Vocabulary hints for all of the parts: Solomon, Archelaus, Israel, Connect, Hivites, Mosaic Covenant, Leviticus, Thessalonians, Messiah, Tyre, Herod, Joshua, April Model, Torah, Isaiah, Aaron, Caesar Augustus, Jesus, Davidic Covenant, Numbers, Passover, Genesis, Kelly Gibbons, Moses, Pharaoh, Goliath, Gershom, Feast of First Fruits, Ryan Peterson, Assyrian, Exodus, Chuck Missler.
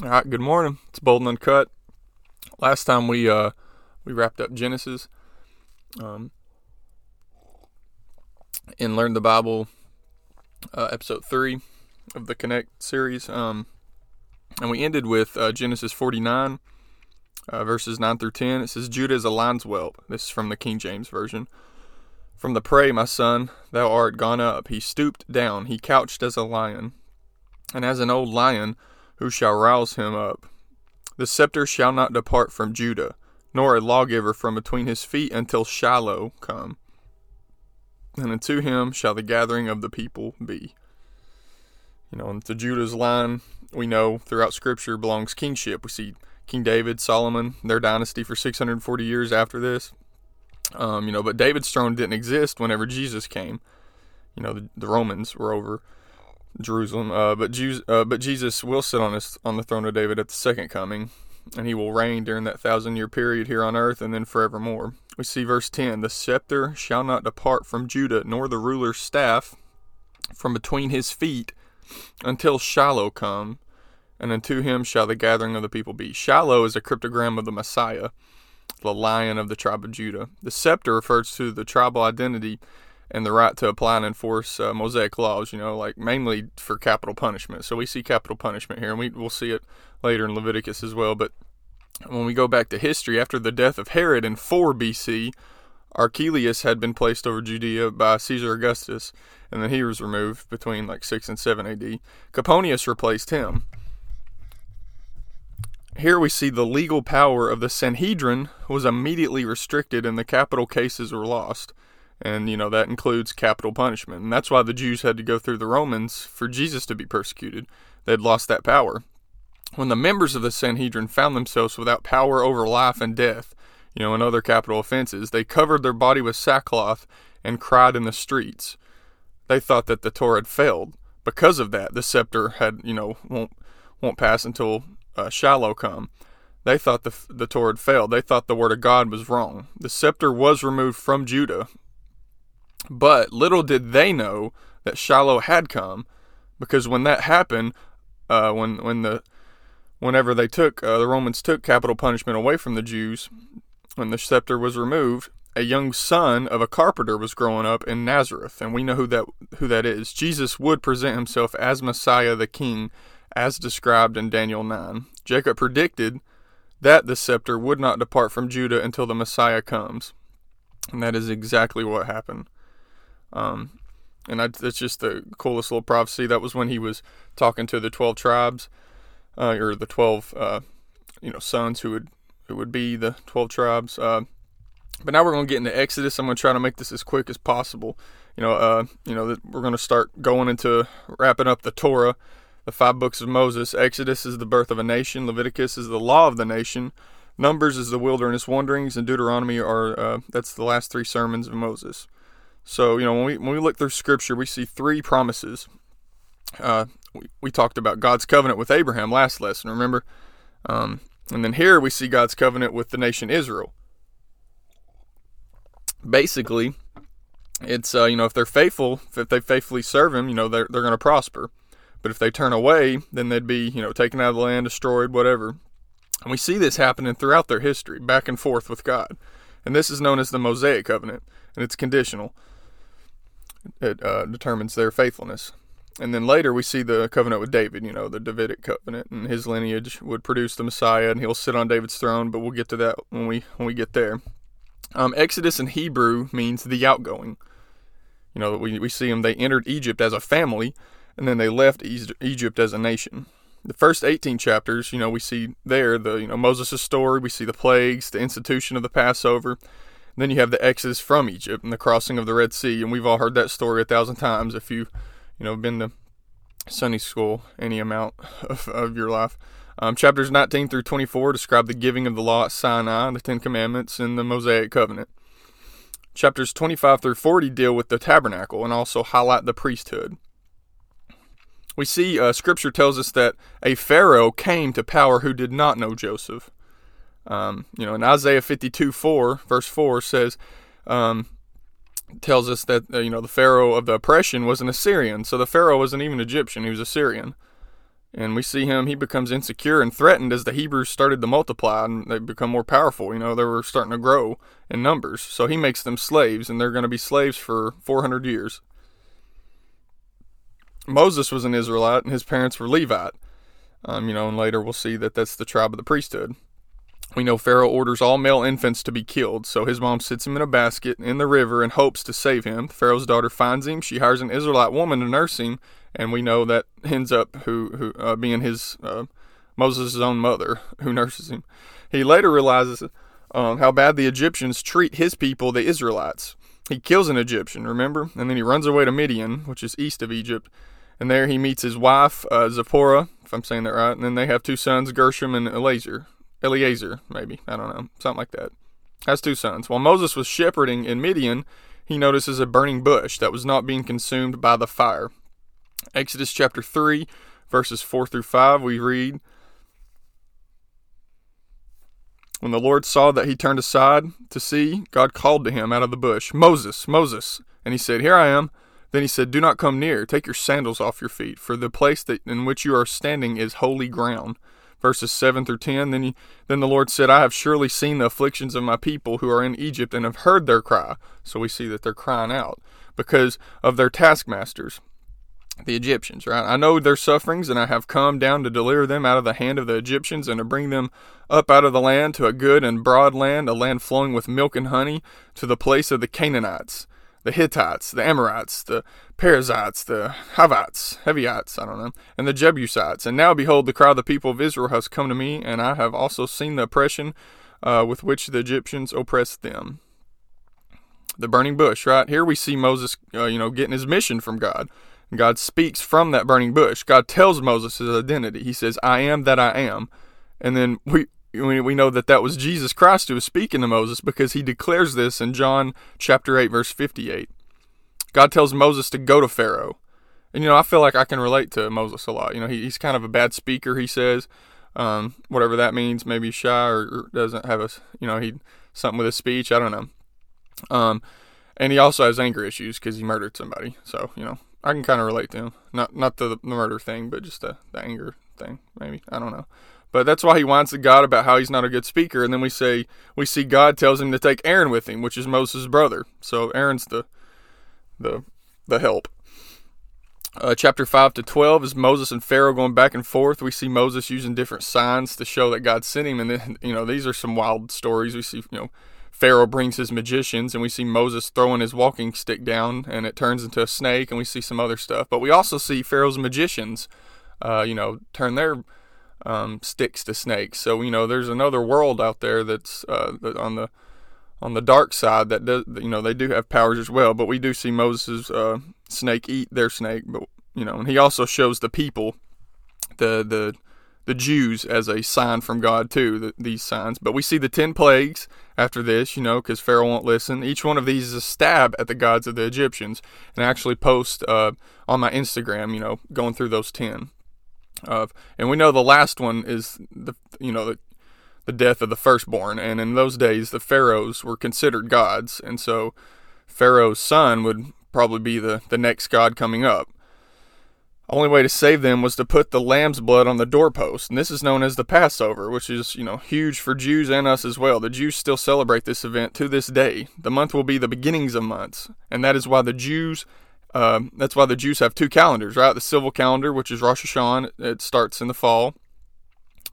All right, good morning. It's Bold and Uncut. Last time we wrapped up Genesis and learned the Bible, episode 3 of the Connect series, and we ended with Genesis 49, verses 9 through 10. It says, "Judah is a lion's whelp." This is from the King James Version. "From the prey, my son, thou art gone up. He stooped down. He couched as a lion, and as an old lion, who shall rouse him up? The scepter shall not depart from Judah, nor a lawgiver from between his feet, until Shiloh come. And unto him shall the gathering of the people be." You know, and to Judah's line, we know throughout Scripture, belongs kingship. We see King David, Solomon, their dynasty for 640 years after this. You know, but David's throne didn't exist whenever Jesus came. You know, the Romans were over Jerusalem, but Jesus will sit on the throne of David at the second coming, and he will reign during that 1,000-year period here on earth and then forevermore. We see verse 10, "The scepter shall not depart from Judah, nor the ruler's staff from between his feet, until Shiloh come, and unto him shall the gathering of the people be." Shiloh is a cryptogram of the Messiah, the Lion of the tribe of Judah. The scepter refers to the tribal identity and the right to apply and enforce Mosaic laws, you know, like mainly for capital punishment. So we see capital punishment here, and we'll see it later in Leviticus as well. But when we go back to history, after the death of Herod in 4 BC, Archelaus had been placed over Judea by Caesar Augustus, and then he was removed between like 6 and 7 AD. Coponius replaced him. Here we see the legal power of the Sanhedrin was immediately restricted, and the capital cases were lost. And, you know, that includes capital punishment. And that's why the Jews had to go through the Romans for Jesus to be persecuted. They'd lost that power. When the members of the Sanhedrin found themselves without power over life and death, you know, and other capital offenses, they covered their body with sackcloth and cried in the streets. They thought that the Torah had failed. Because of that, the scepter had, you know, won't pass until Shiloh come. They thought the Torah had failed. They thought the word of God was wrong. The scepter was removed from Judah. But little did they know that Shiloh had come, because when that happened, whenever they took the Romans took capital punishment away from the Jews, when the scepter was removed, a young son of a carpenter was growing up in Nazareth, and we know who that is. Jesus would present himself as Messiah the King, as described in Daniel 9. Jacob predicted that the scepter would not depart from Judah until the Messiah comes, and that is exactly what happened. That's just the coolest little prophecy. That was when he was talking to the 12 tribes, or the 12, sons who would be the 12 tribes. But now we're going to get into Exodus. I'm going to try to make this as quick as possible. We're going to start going into wrapping up the Torah, the 5 books of Moses. Exodus is the birth of a nation. Leviticus is the law of the nation. Numbers is the wilderness wanderings, and Deuteronomy that's the last 3 sermons of Moses. So, you know, when we look through Scripture, we see 3 promises. We talked about God's covenant with Abraham last lesson, remember? And then here we see God's covenant with the nation Israel. Basically, it's, if they faithfully serve him, you know, they're going to prosper. But if they turn away, then they'd be, you know, taken out of the land, destroyed, whatever. And we see this happening throughout their history, back and forth with God. And this is known as the Mosaic Covenant, and it's conditional. It determines their faithfulness. And then later we see the covenant with David, you know, the Davidic covenant, and his lineage would produce the Messiah, and he'll sit on David's throne, but we'll get to that when we get there. Exodus in Hebrew means the outgoing. You know, we see them, they entered Egypt as a family, and then they left Egypt as a nation. The first 18 chapters, you know, we see there Moses' story, we see the plagues, the institution of the Passover, and then you have the Exodus from Egypt and the crossing of the Red Sea, and we've all heard that story 1,000 times if you've, been to Sunday school any amount of your life. Chapters 19 through 24 describe the giving of the law at Sinai, the 10 Commandments, and the Mosaic Covenant. Chapters 25 through 40 deal with the tabernacle and also highlight the priesthood. We see Scripture tells us that a Pharaoh came to power who did not know Joseph. And Isaiah 52:4, verse 4 says, tells us that the Pharaoh of the oppression was an Assyrian. So the Pharaoh wasn't even Egyptian; he was Assyrian. And we see him, he becomes insecure and threatened as the Hebrews started to multiply and they become more powerful. You know, they were starting to grow in numbers. So he makes them slaves, and they're going to be slaves for 400 years. Moses was an Israelite, and his parents were Levite. You know, and later we'll see that that's the tribe of the priesthood. We know Pharaoh orders all male infants to be killed, so his mom sits him in a basket in the river and hopes to save him. Pharaoh's daughter finds him. She hires an Israelite woman to nurse him, and we know that ends up who being his Moses' own mother who nurses him. He later realizes how bad the Egyptians treat his people, the Israelites. He kills an Egyptian, remember? And then he runs away to Midian, which is east of Egypt. And there he meets his wife, Zipporah, if I'm saying that right. And then they have two sons, Gershom and Eliezer, maybe, I don't know, something like that. Has two sons. While Moses was shepherding in Midian, he notices a burning bush that was not being consumed by the fire. Exodus chapter 3, verses 4 through 5, we read, "When the Lord saw that he turned aside to see, God called to him out of the bush, 'Moses, Moses.' And he said, 'Here I am.' Then he said, 'Do not come near. Take your sandals off your feet, for the place in which you are standing is holy ground.'" Verses 7 through 10, Then the Lord said, "I have surely seen the afflictions of my people who are in Egypt and have heard their cry." So we see that they're crying out because of their taskmasters, the Egyptians, right? "I know their sufferings, and I have come down to deliver them out of the hand of the Egyptians and to bring them up out of the land to a good and broad land, a land flowing with milk and honey, to the place of the Canaanites, the Hittites, the Amorites, the Perizzites, the Hivites, I don't know, and the Jebusites. And now, behold, the cry of the people of Israel has come to me, and I have also seen the oppression with which the Egyptians oppressed them." The burning bush, right? Here we see Moses, getting his mission from God. And God speaks from that burning bush. God tells Moses his identity. He says, "I am that I am." And then we know that that was Jesus Christ who was speaking to Moses, because he declares this in John chapter 8, verse 58. God tells Moses to go to Pharaoh. And, I feel like I can relate to Moses a lot. He's kind of a bad speaker, he says. Whatever that means, maybe shy or doesn't have a, he something with his speech. I don't know. And he also has anger issues because he murdered somebody. So, I can kind of relate to him. Not the murder thing, but just the anger thing, maybe. I don't know. But that's why he whines to God about how he's not a good speaker. And then we see God tells him to take Aaron with him, which is Moses' brother. So Aaron's the help. Chapter 5 to 12 is Moses and Pharaoh going back and forth. We see Moses using different signs to show that God sent him. And then, these are some wild stories. We see, Pharaoh brings his magicians, and we see Moses throwing his walking stick down, and it turns into a snake, and we see some other stuff. But we also see Pharaoh's magicians, turn their sticks to snakes. So there's another world out there that's on the dark side that does, they do have powers as well. But we do see Moses' snake eat their snake. But and he also shows the people, the Jews, as a sign from God too. These signs. But we see the 10 plagues after this, because Pharaoh won't listen. Each one of these is a stab at the gods of the Egyptians. And I actually post on my Instagram, going through those 10. And we know the last one is the death of the firstborn, and in those days the pharaohs were considered gods, and so Pharaoh's son would probably be the next god coming up. Only way to save them was to put the lamb's blood on the doorpost, and this is known as the Passover, which is huge for Jews and us as well. The Jews still celebrate this event to this day. The month will be the beginnings of months, and that is why the Jews. That's why the Jews have two calendars, right? The civil calendar, which is Rosh Hashanah, it starts in the fall.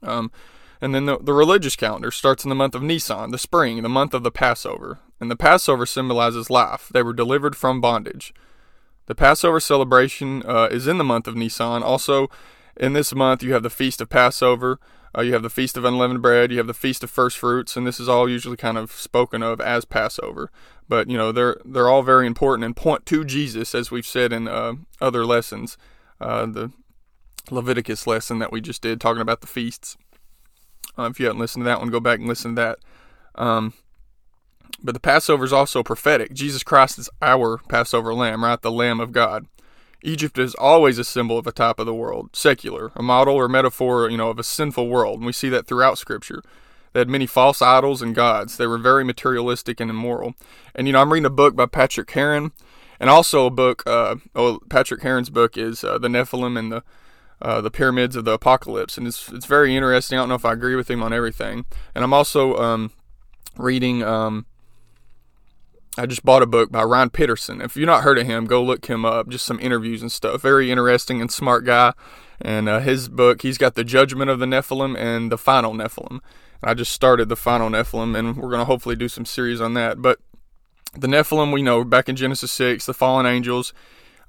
And then the religious calendar starts in the month of Nisan, the spring, the month of the Passover. And the Passover symbolizes life. They were delivered from bondage. The Passover celebration is in the month of Nisan. Also, in this month, you have the Feast of Passover. You have the Feast of Unleavened Bread, you have the Feast of First Fruits, and this is all usually kind of spoken of as Passover. But, they're all very important and point to Jesus, as we've said in other lessons, the Leviticus lesson that we just did, talking about the feasts. If you haven't listened to that one, go back and listen to that. But the Passover is also prophetic. Jesus Christ is our Passover lamb, right? The Lamb of God. Egypt is always a symbol of a type of the world, secular, a model or metaphor, of a sinful world, and we see that throughout Scripture. They had many false idols and gods. They were very materialistic and immoral. And, I'm reading a book by Patrick Heron, and also a book, Patrick Heron's book is The Nephilim and the the pyramids of the apocalypse, and it's very interesting. I don't know if I agree with him on everything. And I'm also reading. I just bought a book by Ryan Peterson. If you've not heard of him, go look him up. Just some interviews and stuff. Very interesting and smart guy. And his book, he's got The Judgment of the Nephilim and The Final Nephilim. And I just started The Final Nephilim, and we're going to hopefully do some series on that. But the Nephilim, we know, back in Genesis 6, the fallen angels,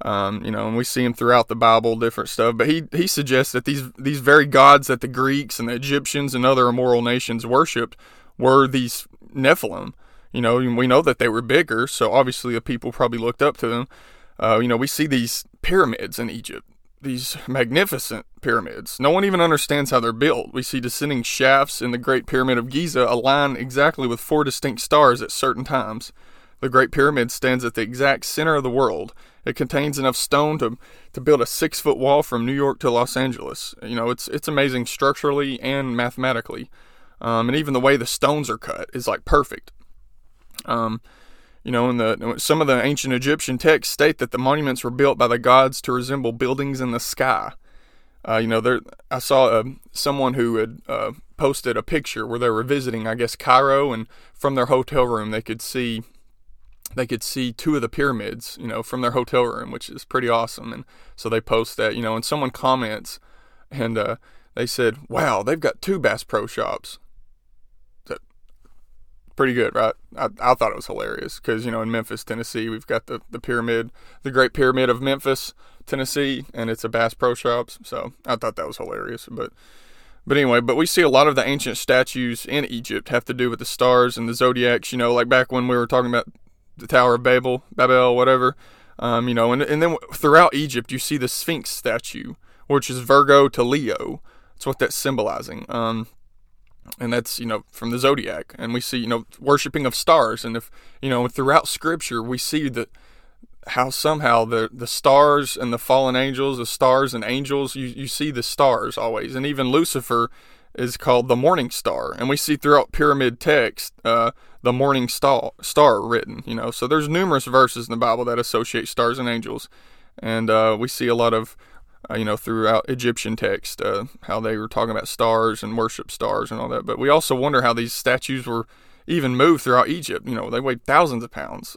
and we see them throughout the Bible, different stuff. But he suggests that these very gods that the Greeks and the Egyptians and other immoral nations worshipped were these Nephilim. You know, we know that they were bigger, so obviously the people probably looked up to them. We see these pyramids in Egypt. These magnificent pyramids. No one even understands how they're built. We see descending shafts in the Great Pyramid of Giza align exactly with 4 distinct stars at certain times. The Great Pyramid stands at the exact center of the world. It contains enough stone to build a 6-foot wall from New York to Los Angeles. You know, it's amazing structurally and mathematically. And even the way the stones are cut is like perfect. Some of the ancient Egyptian texts state that the monuments were built by the gods to resemble buildings in the sky. I saw someone who had posted a picture where they were visiting, I guess, Cairo, and from their hotel room they could see 2 of the pyramids, from their hotel room, which is pretty awesome. And so they post that, and someone comments, and they said, "Wow, they've got 2 Bass Pro Shops." Pretty good, right? I thought it was hilarious because, in Memphis, Tennessee, we've got the pyramid, the Great Pyramid of Memphis, Tennessee, and it's a Bass Pro Shops. So I thought that was hilarious. But anyway, we see a lot of the ancient statues in Egypt have to do with the stars and the zodiacs, like back when we were talking about the Tower of Babel, whatever, and then throughout Egypt, you see the Sphinx statue, which is Virgo to Leo. That's what that's symbolizing. And that's, from the zodiac. And we see, worshiping of stars. And if, throughout Scripture, we see that how somehow the stars and the fallen angels, the stars and angels, you see the stars always. And even Lucifer is called the morning star. And we see throughout pyramid text, the morning star written, So there's numerous verses in the Bible that associate stars and angels. And we see a lot of... throughout Egyptian text, how they were talking about stars and worship stars and all that. But we also wonder how these statues were even moved throughout Egypt. They weighed thousands of pounds.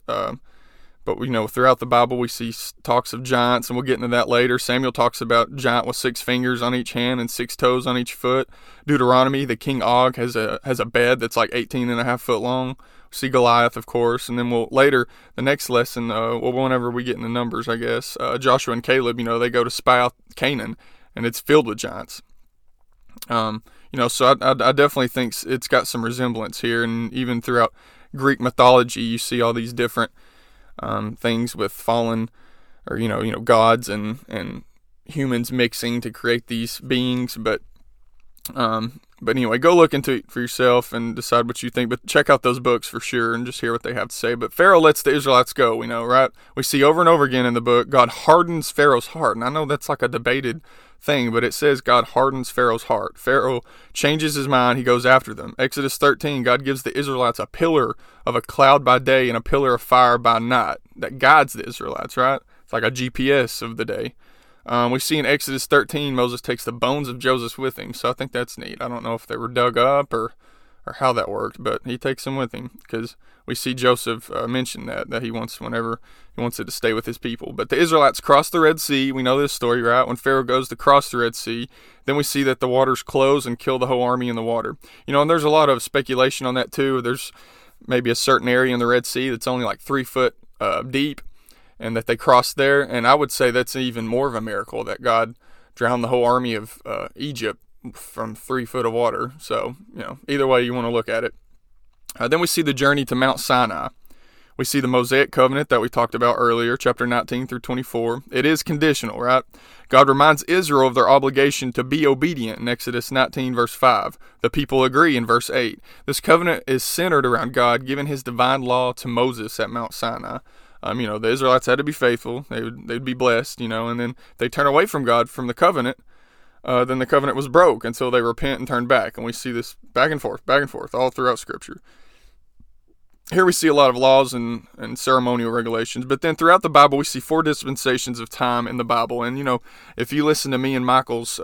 But throughout the Bible, we see talks of giants, and we'll get into that later. Samuel talks about giant with 6 fingers on each hand and 6 toes on each foot. Deuteronomy, the King Og has a bed that's like 18.5 foot long. We see Goliath, of course, and then the next lesson, whenever we get into Numbers, I guess, Joshua and Caleb, they go to spy out Canaan, and it's filled with giants. So I definitely think it's got some resemblance here, and even throughout Greek mythology, you see all these different things with fallen or gods and humans mixing to create these beings, but anyway, go look into it for yourself and decide what you think, but check out those books for sure and just hear what they have to say. But Pharaoh lets the Israelites go, right? We see over and over again in the book, God hardens Pharaoh's heart, and I know that's like a debated thing, but it says God hardens Pharaoh's heart. Pharaoh changes his mind. He goes after them. Exodus 13, God gives the Israelites a pillar of a cloud by day and a pillar of fire by night that guides the Israelites, right? It's like a GPS of the day. We see in Exodus 13, Moses takes the bones of Joseph with him, so I think that's neat. I don't know if they were dug up or how that worked, but he takes them with him because we see Joseph mention that he wants, whenever he wants it, to stay with his people. But the Israelites cross the Red Sea. We know this story, right? When Pharaoh goes to cross the Red Sea, then we see that the waters close and kill the whole army in the water. And there's a lot of speculation on that too. There's maybe a certain area in the Red Sea that's only like 3 foot deep, and that they crossed there. And I would say that's even more of a miracle that God drowned the whole army of Egypt from 3 foot of water. So, either way you want to look at it. Then we see the journey to Mount Sinai. We see the Mosaic Covenant that we talked about earlier, chapter 19 through 24. It is conditional, right? God reminds Israel of their obligation to be obedient in Exodus 19, verse 5. The people agree in verse 8. This covenant is centered around God giving his divine law to Moses at Mount Sinai. The Israelites had to be faithful. They'd be blessed, and then they turn away from God, from the covenant. Then the covenant was broke until they repent and turn back. And we see this back and forth all throughout Scripture. Here we see a lot of laws and ceremonial regulations, but then throughout the Bible we see four dispensations of time in the Bible. And, you know, if you listen to me and Michael's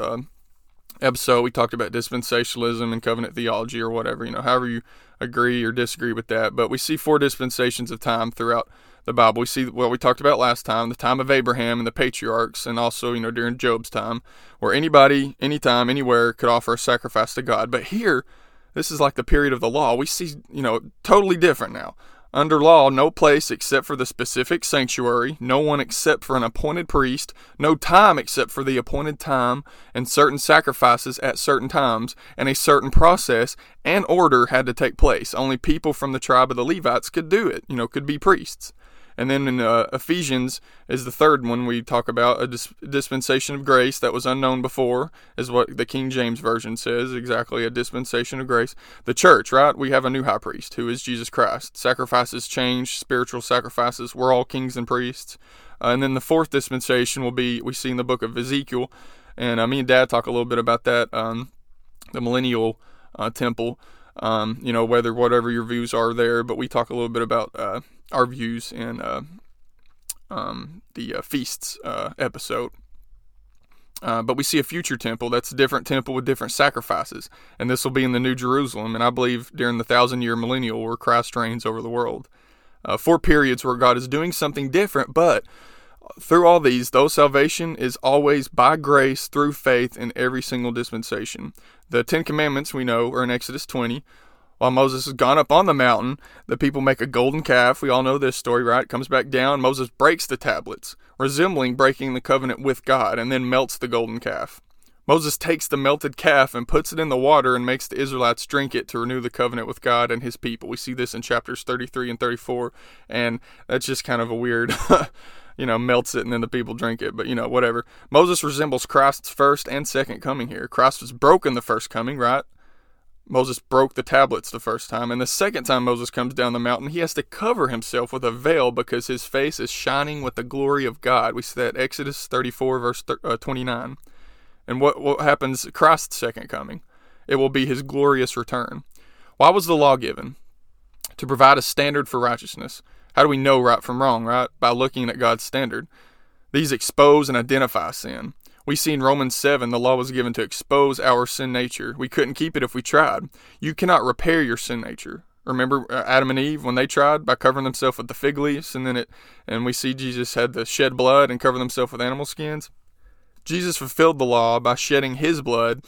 episode, we talked about dispensationalism and covenant theology or whatever, you know, however you agree or disagree with that. But we see four dispensations of time throughout the Bible. We see what we talked about last time, the time of Abraham and the patriarchs, and also, you know, during Job's time, where anybody, anytime, anywhere could offer a sacrifice to God. But here, this is like the period of the law. We see, you know, totally different now. Under law, no place except for the specific sanctuary, no one except for an appointed priest, no time except for the appointed time, and certain sacrifices at certain times, and a certain process and order had to take place. Only people from the tribe of the Levites could do it, you know, could be priests. And then in Ephesians is the third one we talk about, a dispensation of grace that was unknown before, is what the King James Version says, exactly, a dispensation of grace. The church, right? We have a new high priest who is Jesus Christ. Sacrifices change, spiritual sacrifices. We're all kings and priests. And then the fourth dispensation will be, we see in the book of Ezekiel, and me and Dad talk a little bit about that, the millennial temple, you know, whether whatever your views are there, but we talk a little bit about our views in the feasts episode. But we see a future temple that's a different temple with different sacrifices, and this will be in the New Jerusalem, and I believe during the 1,000-year millennial where Christ reigns over the world. Four periods where God is doing something different, but through all these, though salvation is always by grace through faith in every single dispensation. The Ten Commandments, we know, are in Exodus 20. While Moses has gone up on the mountain, the people make a golden calf. We all know this story, right? It comes back down. Moses breaks the tablets, resembling breaking the covenant with God, and then melts the golden calf. Moses takes the melted calf and puts it in the water and makes the Israelites drink it to renew the covenant with God and his people. We see this in chapters 33 and 34, and that's just kind of a weird, you know, melts it and then the people drink it, but, you know, whatever. Moses resembles Christ's first and second coming here. Christ was broken the first coming, right? Moses broke the tablets the first time, and the second time Moses comes down the mountain, he has to cover himself with a veil because his face is shining with the glory of God. We see that Exodus 34, verse 29. And what happens Christ's second coming? It will be his glorious return. Why was the law given? To provide a standard for righteousness. How do we know right from wrong, right? By looking at God's standard. These expose and identify sin. We see in Romans 7, the law was given to expose our sin nature. We couldn't keep it if we tried. You cannot repair your sin nature. Remember Adam and Eve when they tried by covering themselves with the fig leaves, and we see Jesus had to shed blood and cover themselves with animal skins. Jesus fulfilled the law by shedding his blood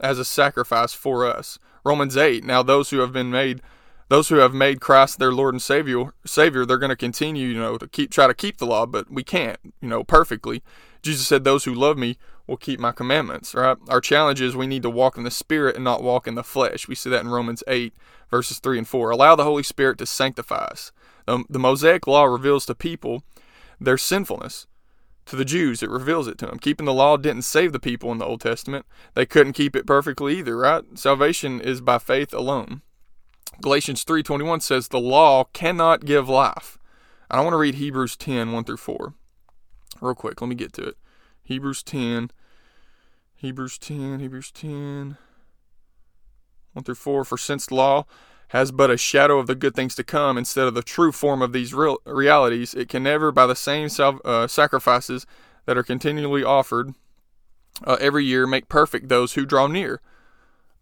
as a sacrifice for us. Romans 8, now those who have made Christ their Lord and Savior, they're going to continue, you know, to try to keep the law, but we can't, you know, perfectly. Jesus said, those who love me will keep my commandments, right? Our challenge is we need to walk in the Spirit and not walk in the flesh. We see that in Romans 8, verses 3 and 4. Allow the Holy Spirit to sanctify us. The Mosaic Law reveals to people their sinfulness. To the Jews, it reveals it to them. Keeping the law didn't save the people in the Old Testament. They couldn't keep it perfectly either, right? Salvation is by faith alone. Galatians 3:21 says, the law cannot give life. I want to read Hebrews 10, 1 through 4. Real quick, let me get to it. Hebrews 10, 1 through 4. For since law has but a shadow of the good things to come instead of the true form of these realities, it can never, by the same sacrifices that are continually offered every year, make perfect those who draw near.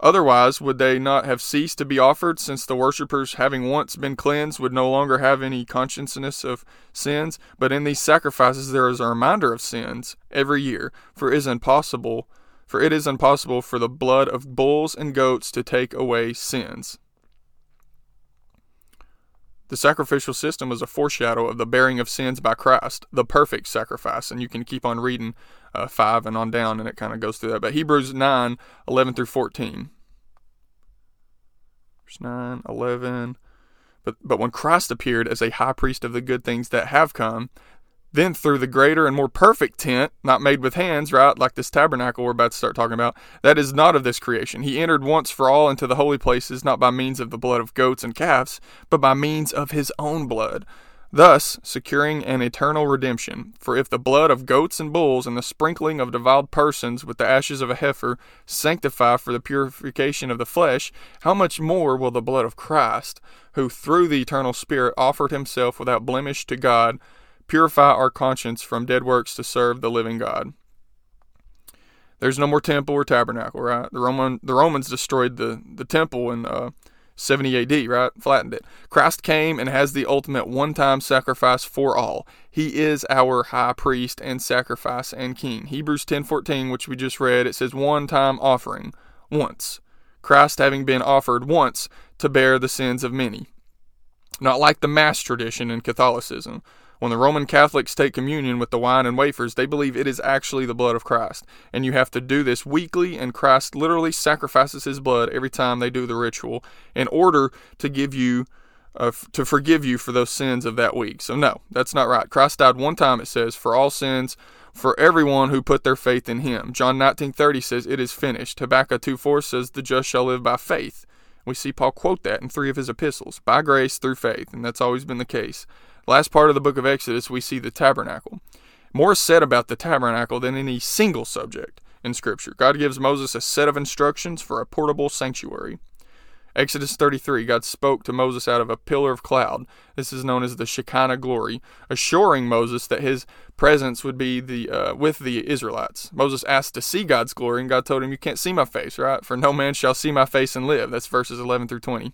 Otherwise, would they not have ceased to be offered, since the worshippers, having once been cleansed, would no longer have any consciousness of sins? But in these sacrifices there is a reminder of sins every year, for it is impossible for the blood of bulls and goats to take away sins. The sacrificial system was a foreshadow of the bearing of sins by Christ, the perfect sacrifice. And you can keep on reading 5 and on down, and it kind of goes through that. But Hebrews 9, 11 through 14. Verse 9, 11. But when Christ appeared as a high priest of the good things that have come, then through the greater and more perfect tent, not made with hands, right, like this tabernacle we're about to start talking about, that is not of this creation. He entered once for all into the holy places, not by means of the blood of goats and calves, but by means of his own blood, thus securing an eternal redemption. For if the blood of goats and bulls and the sprinkling of defiled persons with the ashes of a heifer sanctify for the purification of the flesh, how much more will the blood of Christ, who through the eternal Spirit offered himself without blemish to God, purify our conscience from dead works to serve the living God? There's no more temple or tabernacle, right? The Romans destroyed the temple in 70 AD, right? Flattened it. Christ came and has the ultimate one-time sacrifice for all. He is our high priest and sacrifice and king. Hebrews 10:14, which we just read, it says one-time offering, once. Christ having been offered once to bear the sins of many. Not like the Mass tradition in Catholicism. When the Roman Catholics take communion with the wine and wafers, they believe it is actually the blood of Christ. And you have to do this weekly, and Christ literally sacrifices his blood every time they do the ritual in order to give you, to forgive you for those sins of that week. So no, that's not right. Christ died one time, it says, for all sins, for everyone who put their faith in him. John 19:30 says, it is finished. Habakkuk 2:4 says, the just shall live by faith. We see Paul quote that in 3 of his epistles, by grace through faith, and that's always been the case. Last part of the book of Exodus, we see the tabernacle. More is said about the tabernacle than any single subject in Scripture. God gives Moses a set of instructions for a portable sanctuary. Exodus 33, God spoke to Moses out of a pillar of cloud. This is known as the Shekinah glory, assuring Moses that his presence would be with the Israelites. Moses asked to see God's glory, and God told him, you can't see my face, right? For no man shall see my face and live. That's verses 11 through 20.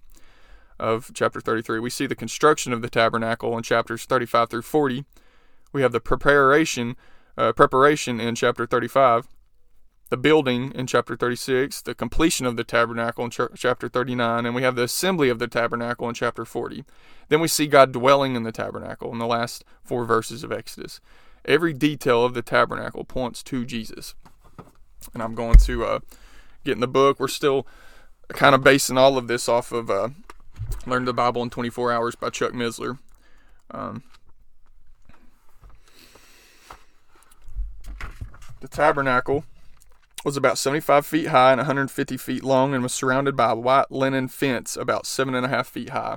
Of chapter 33. We see the construction of the tabernacle in chapters 35 through 40. We have the preparation in chapter 35, the building in chapter 36, the completion of the tabernacle in chapter 39, and we have the assembly of the tabernacle in chapter 40. Then we see God dwelling in the tabernacle in the last 4 verses of Exodus. Every detail of the tabernacle points to Jesus. And I'm going to get in the book. We're still kind of basing all of this off of Learn the Bible in 24 Hours by Chuck Missler. The tabernacle was about 75 feet high and 150 feet long and was surrounded by a white linen fence about 7.5 feet high.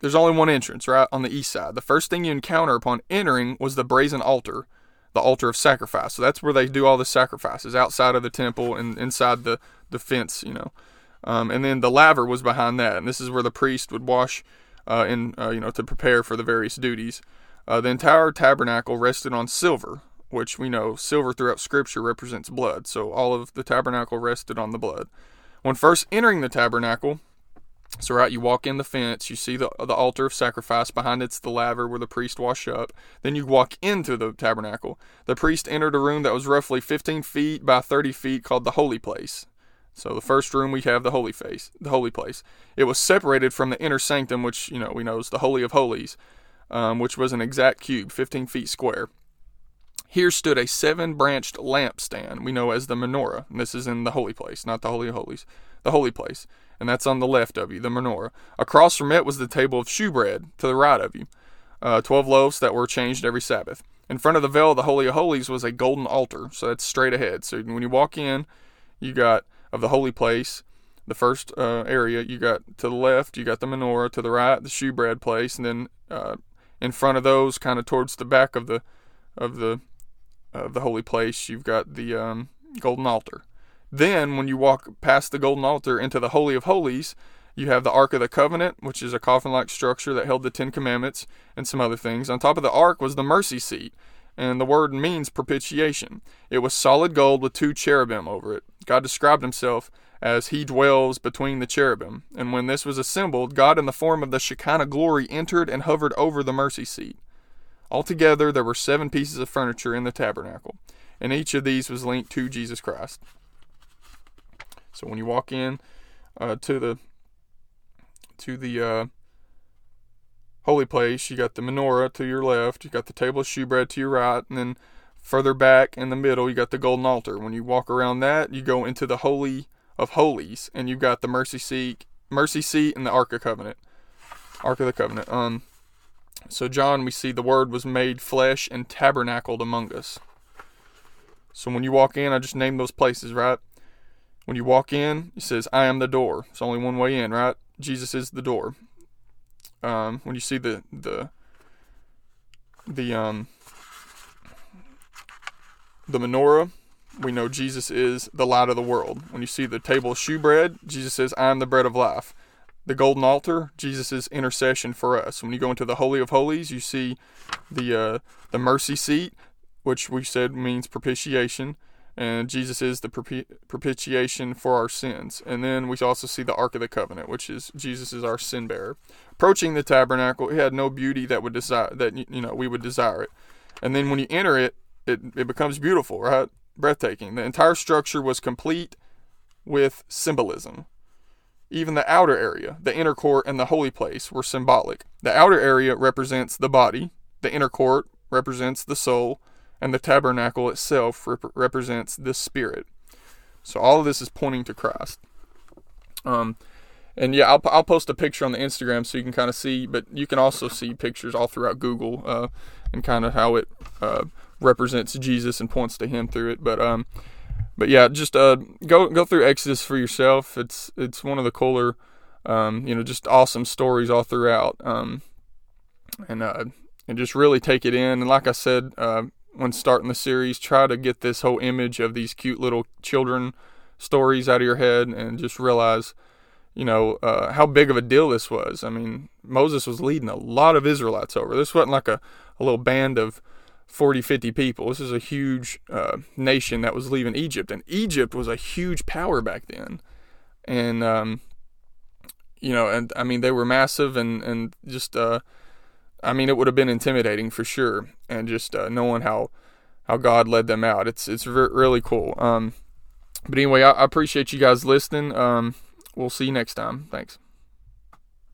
There's only one entrance, right, on the east side. The first thing you encounter upon entering was the brazen altar, the altar of sacrifice. So that's where they do all the sacrifices, outside of the temple and inside the fence, you know. And then the laver was behind that, and this is where the priest would wash to prepare for the various duties. The entire tabernacle rested on silver, which we know silver throughout Scripture represents blood, so all of the tabernacle rested on the blood. When first entering the tabernacle, so right, you walk in the fence, you see the altar of sacrifice, behind it's the laver where the priest wash up, then you walk into the tabernacle. The priest entered a room that was roughly 15 feet by 30 feet called the holy place. So the first room we have the holy place. It was separated from the inner sanctum, which we know is the Holy of Holies, which was an exact cube, 15 feet square. Here stood a 7-branched lampstand we know as the menorah. And this is in the holy place, not the Holy of Holies, the holy place. And that's on the left of you, the menorah. Across from it was the table of shewbread to the right of you, 12 loaves that were changed every Sabbath. In front of the veil of the Holy of Holies was a golden altar, so that's straight ahead. So when you walk in, you got of the holy place, the first area, you got to the left, you got the menorah, to the right, the shewbread place, and then in front of those, kind of towards the back of the holy place, you've got the golden altar. Then, when you walk past the golden altar into the Holy of Holies, you have the Ark of the Covenant, which is a coffin-like structure that held the 10 Commandments and some other things. On top of the Ark was the mercy seat, and the word means propitiation. It was solid gold with 2 cherubim over it. God described himself as he dwells between the cherubim. And when this was assembled, God in the form of the Shekinah glory entered and hovered over the mercy seat. Altogether, there were 7 pieces of furniture in the tabernacle, and each of these was linked to Jesus Christ. So when you walk in to the holy place, you got the menorah to your left, you got the table of shewbread to your right, and then further back in the middle, you got the golden altar. When you walk around that, you go into the Holy of Holies, and you've got the mercy seat, and the Ark of the Covenant. So John, we see the Word was made flesh and tabernacled among us. So when you walk in, I just named those places, right? When you walk in, it says, I am the door. It's only one way in, right? Jesus is the door. when you see the menorah, we know Jesus is the light of the world. When you see the table of shewbread, Jesus says, "I am the bread of life." The golden altar, Jesus is intercession for us. When you go into the Holy of Holies, you see the mercy seat, which we said means propitiation, and Jesus is the propitiation for our sins. And then we also see the Ark of the Covenant, which is Jesus is our sin bearer. Approaching the tabernacle, it had no beauty that would we would desire it. And then when you enter it, it becomes beautiful, right? Breathtaking. The entire structure was complete with symbolism. Even the outer area, the inner court, and the holy place were symbolic. The outer area represents the body, the inner court represents the soul, and the tabernacle itself represents the spirit. So all of this is pointing to Christ. And yeah, I'll post a picture on the Instagram so you can kind of see, but you can also see pictures all throughout Google and kind of how it represents Jesus and points to him through it. But yeah, just go through Exodus for yourself. It's one of the cooler, just awesome stories all throughout. And just really take it in. And like I said, when starting the series, try to get this whole image of these cute little children stories out of your head and just realize, how big of a deal this was. I mean, Moses was leading a lot of Israelites over. This wasn't like a little band of 40, 50 people. This is a huge nation that was leaving Egypt. And Egypt was a huge power back then. And, and I mean, they were massive and just... it would have been intimidating for sure, and just knowing how God led them out, it's really cool. But anyway, I appreciate you guys listening. We'll see you next time. Thanks.